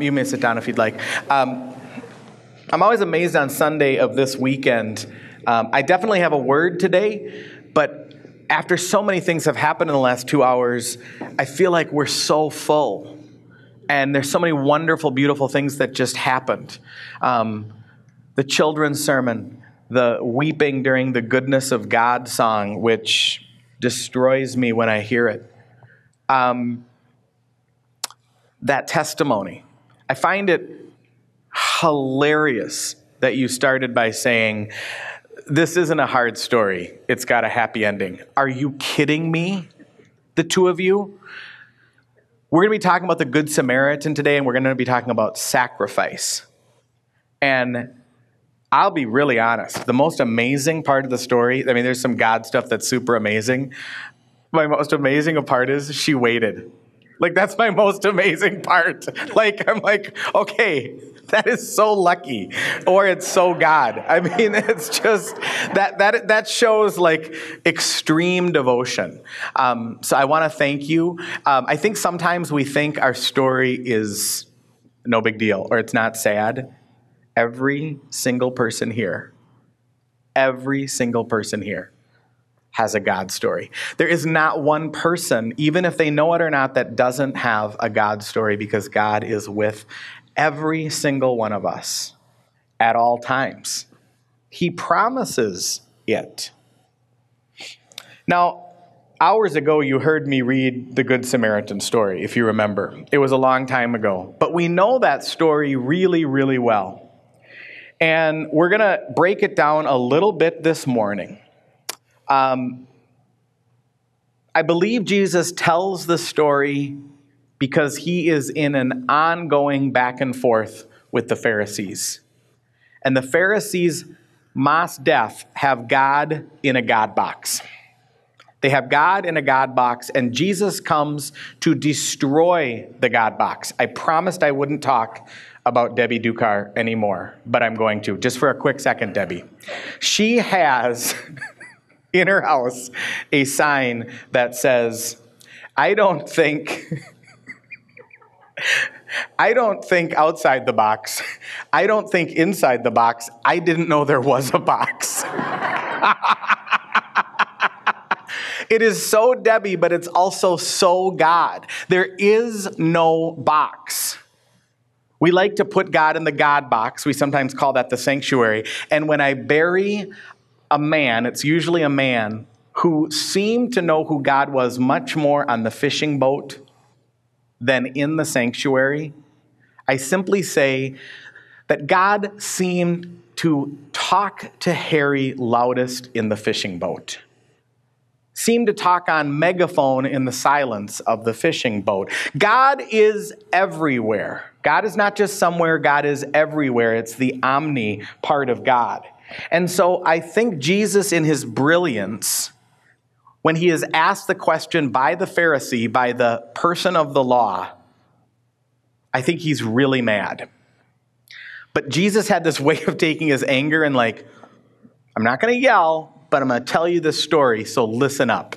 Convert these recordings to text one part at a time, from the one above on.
You may sit down if you'd like. I'm always amazed on Sunday of this weekend. I definitely have a word today, but after so many things have happened in the last 2 hours, I feel like we're so full. And there's so many wonderful, beautiful things that just happened. The children's sermon, the weeping during the goodness of God song, which destroys me when I hear it. That testimony. I find it hilarious that you started by saying, this isn't a hard story. It's got a happy ending. Are you kidding me, the two of you? We're going to be talking about the Good Samaritan today, and we're going to be talking about sacrifice. And I'll be really honest, the most amazing part of the story, I mean, there's some God stuff that's super amazing. My most amazing part is she waited. Like, that's my most amazing part. Like, I'm like, okay, that is so lucky, or it's so God. I mean, it's just, that shows, like, extreme devotion. So I want to thank you. I think sometimes we think our story is no big deal, or it's not sad. Every single person here has a God story. There is not one person, even if they know it or not, that doesn't have a God story, because God is with every single one of us at all times. He promises it. Now, hours ago, you heard me read the Good Samaritan story, if you remember. It was a long time ago. But we know that story really, really well. And we're going to break it down a little bit this morning. I believe Jesus tells the story because he is in an ongoing back and forth with the Pharisees. And the Pharisees, mas def, have God in a God box. They have God in a God box, and Jesus comes to destroy the God box. I promised I wouldn't talk about Debbie Dukar anymore, but I'm going to, just for a quick second, Debbie. She has in her house a sign that says, I don't think outside the box. I don't think inside the box. I didn't know there was a box. It is so Debbie, but it's also so God. There is no box. We like to put God in the God box. We sometimes call that the sanctuary. And when I bury a man, it's usually a man who seemed to know who God was much more on the fishing boat than in the sanctuary, I simply say that God seemed to talk to Harry loudest in the fishing boat. Seemed to talk on megaphone in the silence of the fishing boat. God is everywhere. God is not just somewhere. God is everywhere. It's the omni part of God. And so I think Jesus, in his brilliance, when he is asked the question by the Pharisee, by the person of the law, I think he's really mad. But Jesus had this way of taking his anger and like, I'm not going to yell, but I'm going to tell you this story, so listen up.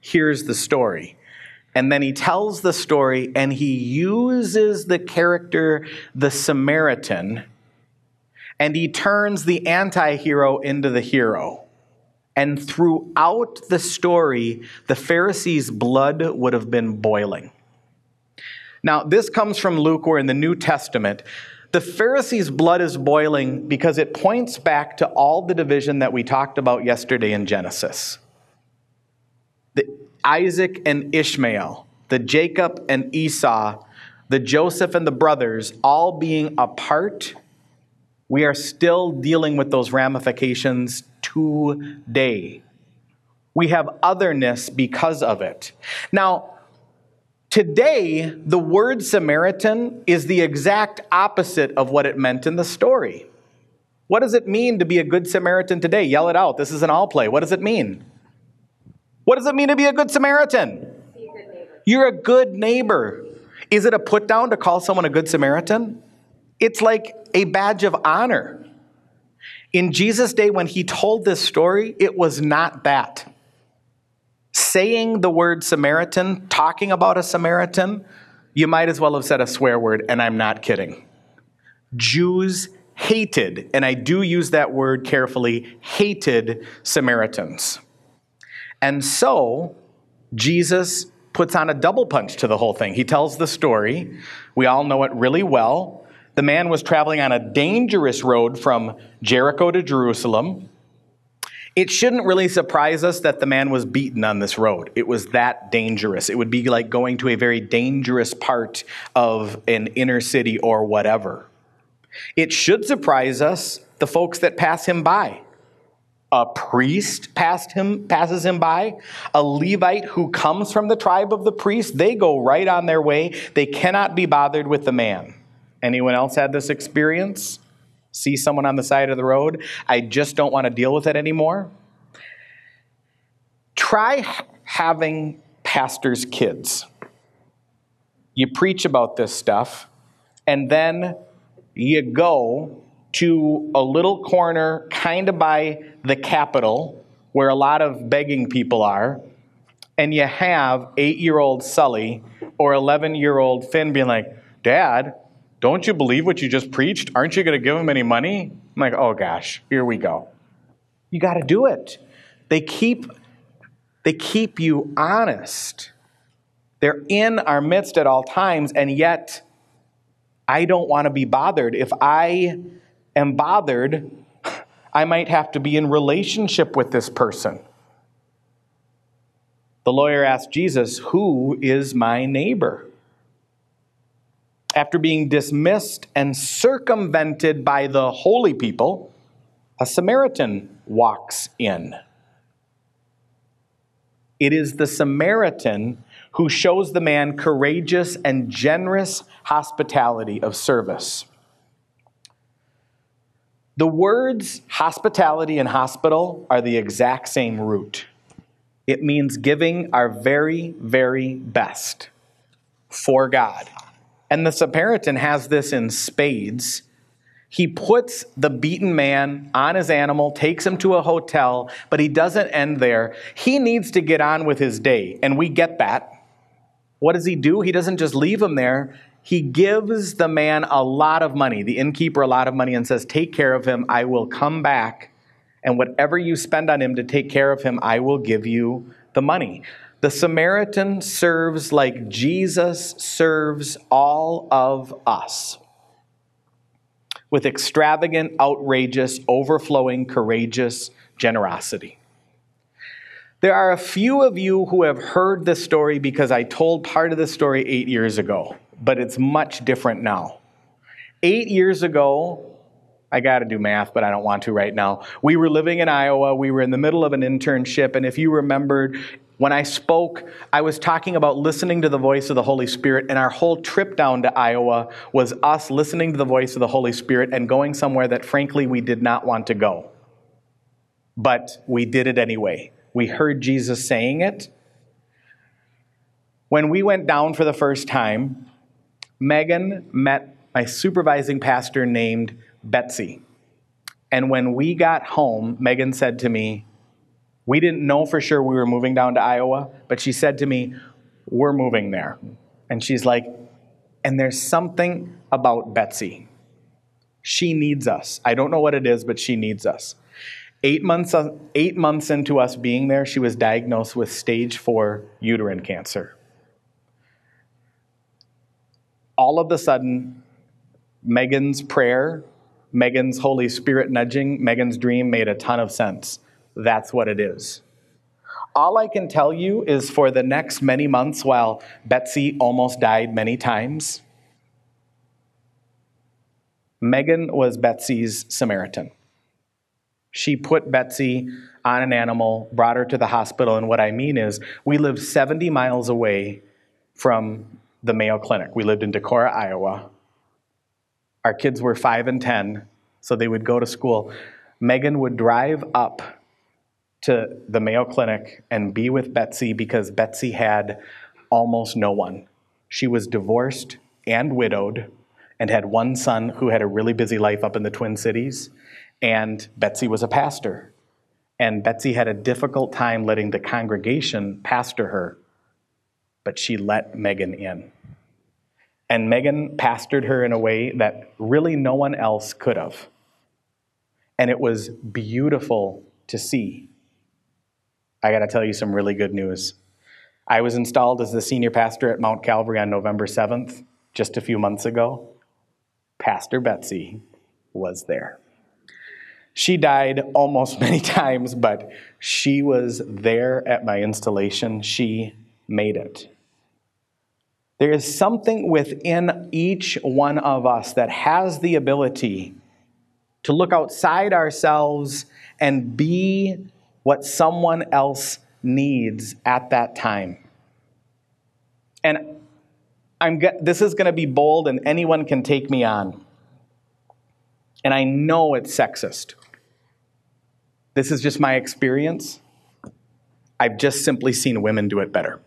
Here's the story. And then he tells the story, and he uses the character, the Samaritan, and he turns the anti-hero into the hero. And throughout the story, the Pharisees' blood would have been boiling. Now, this comes from Luke. We're in the New Testament. The Pharisees' blood is boiling because it points back to all the division that we talked about yesterday in Genesis. The Isaac and Ishmael, the Jacob and Esau, the Joseph and the brothers, all being apart. We are still dealing with those ramifications today. We have otherness because of it. Now, today, the word Samaritan is the exact opposite of what it meant in the story. What does it mean to be a good Samaritan today? Yell it out. This is an all play. What does it mean? What does it mean to be a good Samaritan? Be a good neighbor. You're a good neighbor. Is it a put down to call someone a good Samaritan? It's like a badge of honor. In Jesus' day, when he told this story, it was not that. Saying the word Samaritan, talking about a Samaritan, you might as well have said a swear word, and I'm not kidding. Jews hated, and I do use that word carefully, hated Samaritans. And so Jesus puts on a double punch to the whole thing. He tells the story. We all know it really well. The man was traveling on a dangerous road from Jericho to Jerusalem. It shouldn't really surprise us that the man was beaten on this road. It was that dangerous. It would be like going to a very dangerous part of an inner city or whatever. It should surprise us, the folks that pass him by. A priest passes him by. A Levite who comes from the tribe of the priest, they go right on their way. They cannot be bothered with the man. Anyone else had this experience? See someone on the side of the road? I just don't want to deal with it anymore. Try having pastors' kids. You preach about this stuff, and then you go to a little corner kind of by the Capitol where a lot of begging people are, and you have 8-year-old Sully or 11-year-old Finn being like, Dad, don't you believe what you just preached? Aren't you going to give him any money? I'm like, oh gosh, here we go. You got to do it. They keep you honest. They're in our midst at all times, and yet I don't want to be bothered. If I am bothered, I might have to be in relationship with this person. The lawyer asked Jesus, who is my neighbor? After being dismissed and circumvented by the holy people, a Samaritan walks in. It is the Samaritan who shows the man courageous and generous hospitality of service. The words hospitality and hospital are the exact same root. It means giving our very, very best for God. And the Samaritan has this in spades. He puts the beaten man on his animal, takes him to a hotel, but he doesn't end there. He needs to get on with his day, and we get that. What does he do? He doesn't just leave him there. He gives the man a lot of money, the innkeeper a lot of money, and says, take care of him, I will come back, and whatever you spend on him to take care of him, I will give you the money. The Samaritan serves like Jesus serves all of us, with extravagant, outrageous, overflowing, courageous generosity. There are a few of you who have heard this story because I told part of the story 8 years ago, but it's much different now. 8 years ago, I got to do math, but I don't want to right now. We were living in Iowa. We were in the middle of an internship, and if you remembered, when I spoke, I was talking about listening to the voice of the Holy Spirit, and our whole trip down to Iowa was us listening to the voice of the Holy Spirit and going somewhere that, frankly, we did not want to go. But we did it anyway. We heard Jesus saying it. When we went down for the first time, Megan met my supervising pastor named Betsy. And when we got home, Megan said to me, we didn't know for sure we were moving down to Iowa, but she said to me, we're moving there. And she's like, and there's something about Betsy. She needs us. I don't know what it is, but she needs us. 8 months into us being there, she was diagnosed with stage 4 uterine cancer. All of a sudden, Megan's prayer, Megan's Holy Spirit nudging, Megan's dream made a ton of sense. That's what it is. All I can tell you is for the next many months, while Betsy almost died many times, Megan was Betsy's Samaritan. She put Betsy on an animal, brought her to the hospital, and what I mean is we lived 70 miles away from the Mayo Clinic. We lived in Decorah, Iowa. Our kids were 5 and 10, so they would go to school. Megan would drive up to the Mayo Clinic and be with Betsy because Betsy had almost no one. She was divorced and widowed and had one son who had a really busy life up in the Twin Cities, and Betsy was a pastor. And Betsy had a difficult time letting the congregation pastor her, but she let Megan in. and Megan pastored her in a way that really no one else could have. And it was beautiful to see. I got to tell you some really good news. I was installed as the senior pastor at Mount Calvary on November 7th, just a few months ago. Pastor Betsy was there. She died almost many times, but she was there at my installation. She made it. There is something within each one of us that has the ability to look outside ourselves and be what someone else needs at that time. And this is going to be bold, and anyone can take me on. And I know it's sexist. This is just my experience. I've just simply seen women do it better.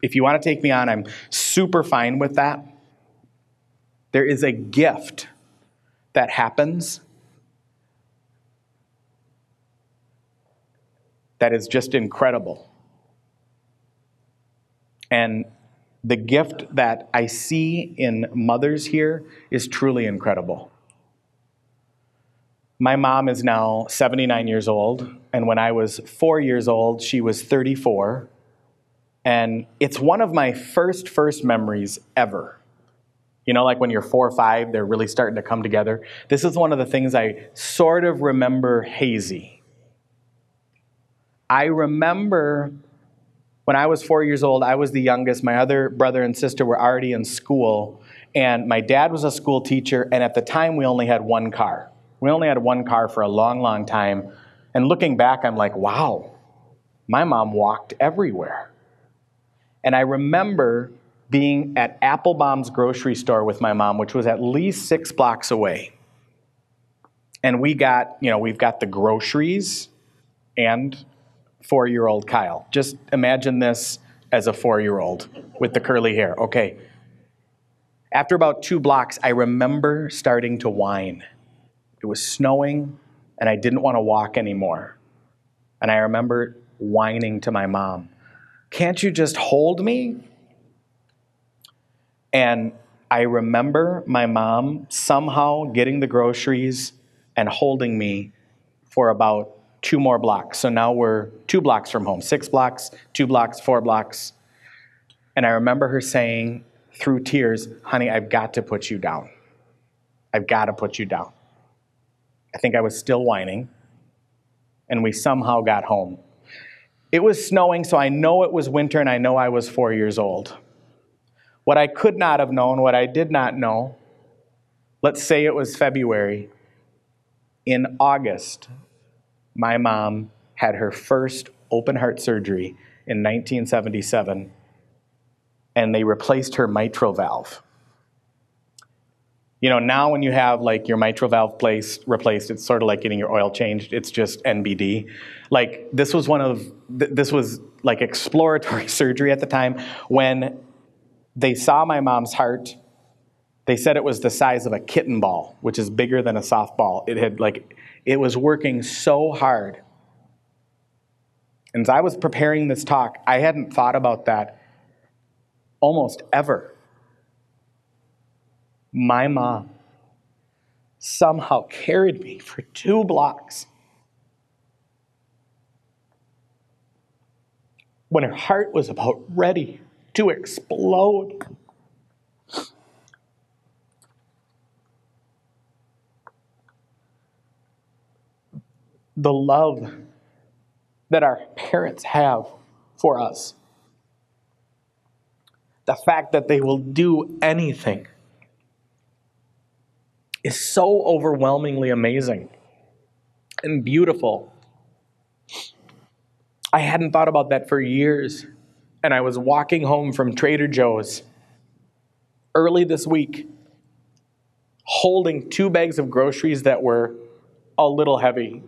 If you want to take me on, I'm super fine with that. There is a gift that happens that is just incredible. And the gift that I see in mothers here is truly incredible. My mom is now 79 years old, and when I was 4 years old, she was 34. And it's one of my first memories ever. You know, like when you're 4 or 5, they're really starting to come together. This is one of the things I sort of remember hazy. I remember when I was 4 years old, I was the youngest. My other brother and sister were already in school, and my dad was a school teacher, and at the time, we only had one car. We only had one car for a long, long time, and looking back, I'm like, wow, my mom walked everywhere. And I remember being at Applebaum's grocery store with my mom, which was at least 6 blocks away, and we've got the groceries and four-year-old Kyle. Just imagine this as a four-year-old with the curly hair. Okay. After about 2 blocks, I remember starting to whine. It was snowing, and I didn't want to walk anymore. And I remember whining to my mom, "Can't you just hold me?" And I remember my mom somehow getting the groceries and holding me for about 2 more blocks. So now we're 2 blocks from home, 6 blocks, 2 blocks, 4 blocks. And I remember her saying through tears, "Honey, I've got to put you down. I've got to put you down." I think I was still whining, and we somehow got home. It was snowing, so I know it was winter, and I know I was 4 years old. What I could not have known, what I did not know, let's say it was February, in August, my mom had her first open heart surgery in 1977, and they replaced her mitral valve. You know, now when you have like your mitral valve replaced, it's sort of like getting your oil changed. It's just NBD. Like this was like exploratory surgery at the time. When they saw my mom's heart, they said it was the size of a kitten ball, which is bigger than a softball. It was working so hard. And as I was preparing this talk, I hadn't thought about that almost ever. My mom somehow carried me for 2 blocks. When her heart was about ready to explode, the love that our parents have for us, the fact that they will do anything, is so overwhelmingly amazing and beautiful. I hadn't thought about that for years, and I was walking home from Trader Joe's early this week, holding 2 bags of groceries that were a little heavy.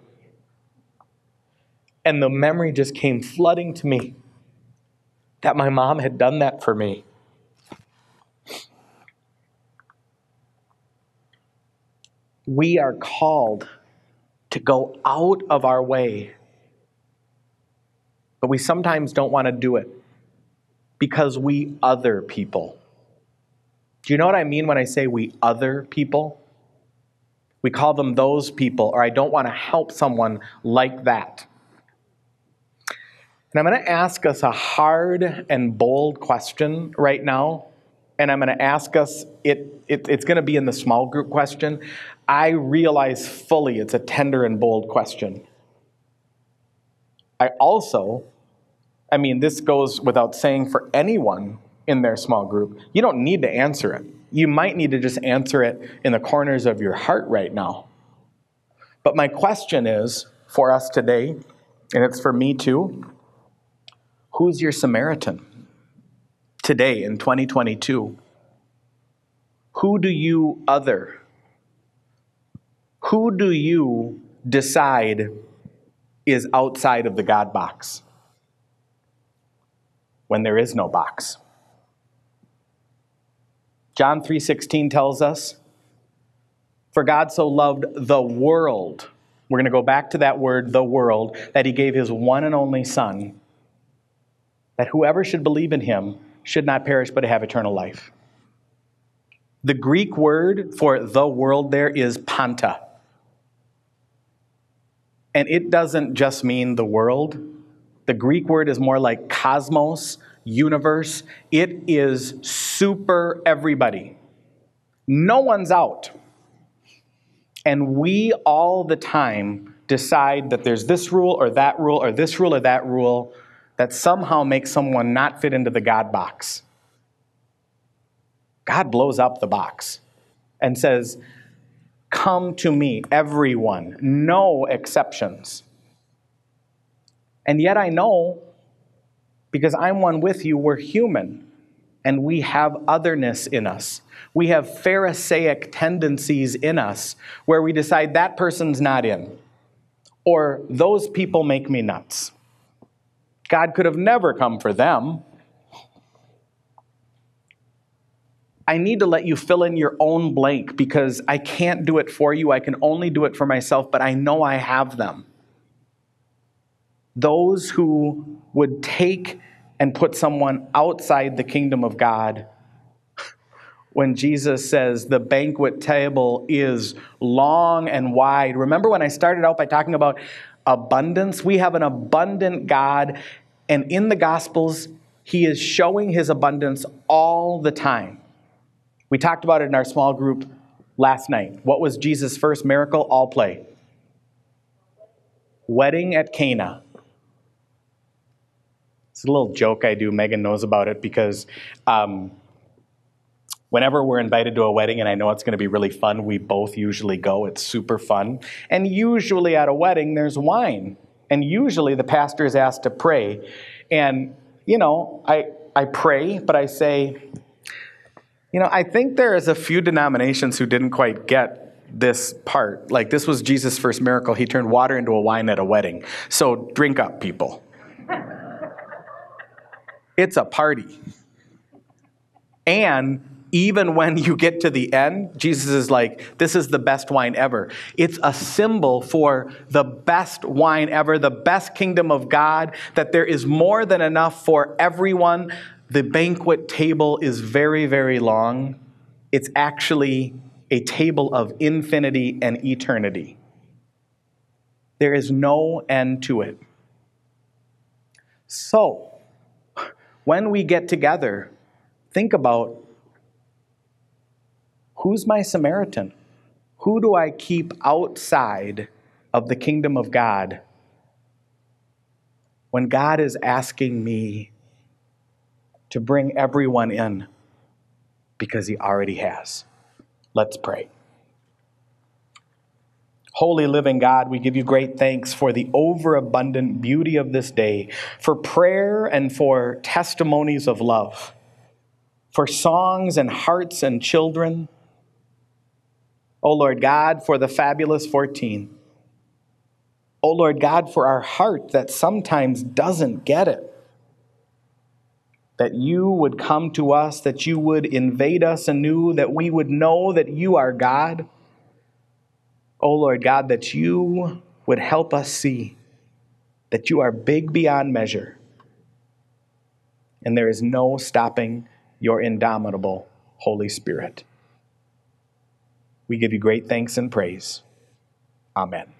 And the memory just came flooding to me that my mom had done that for me. We are called to go out of our way, but we sometimes don't want to do it. because we other people. Do you know what I mean when I say we other people? We call them those people, or I don't want to help someone like that. And I'm going to ask us a hard and bold question right now. And I'm going to ask us, it's going to be in the small group question. I realize fully it's a tender and bold question. I also, this goes without saying for anyone in their small group, you don't need to answer it. You might need to just answer it in the corners of your heart right now. But my question is for us today, and it's for me too, who's your Samaritan today in 2022? Who do you other? Who do you decide is outside of the God box when there is no box? John 3:16 tells us, for God so loved the world, we're going to go back to that word, the world, that he gave his one and only son, that whoever should believe in him should not perish but have eternal life. The Greek word for the world there is panta. And it doesn't just mean the world. The Greek word is more like cosmos, universe. It is super everybody. No one's out. And we all the time decide that there's this rule or that rule or this rule or that rule that somehow makes someone not fit into the God box. God blows up the box and says, come to me, everyone, no exceptions. And yet I know, because I'm one with you, we're human, and we have otherness in us. We have Pharisaic tendencies in us where we decide that person's not in, or those people make me nuts. God could have never come for them. I need to let you fill in your own blank because I can't do it for you. I can only do it for myself, but I know I have them. Those who would take and put someone outside the kingdom of God when Jesus says the banquet table is long and wide. Remember when I started out by talking about abundance? We have an abundant God, and in the Gospels, he is showing his abundance all the time. We talked about it in our small group last night. What was Jesus' first miracle? All play. Wedding at Cana. It's a little joke I do. Megan knows about it because whenever we're invited to a wedding, and I know it's going to be really fun, we both usually go. It's super fun. And usually at a wedding, there's wine. And usually the pastor is asked to pray. And, I pray, but I say, I think there is a few denominations who didn't quite get this part. Like, this was Jesus' first miracle. He turned water into a wine at a wedding. So drink up, people. It's a party. And even when you get to the end, Jesus is like, this is the best wine ever. It's a symbol for the best wine ever, the best kingdom of God, that there is more than enough for everyone. The banquet table is very, very long. It's actually a table of infinity and eternity. There is no end to it. So, when we get together, think about, who's my Samaritan? Who do I keep outside of the kingdom of God when God is asking me to bring everyone in because he already has? Let's pray. Holy living God, we give you great thanks for the overabundant beauty of this day, for prayer and for testimonies of love, for songs and hearts and children. O Lord God, for the fabulous 14. O Lord God, for our heart that sometimes doesn't get it. That you would come to us, that you would invade us anew, that we would know that you are God. O Lord God, that you would help us see that you are big beyond measure. and there is no stopping your indomitable Holy Spirit. We give you great thanks and praise. Amen.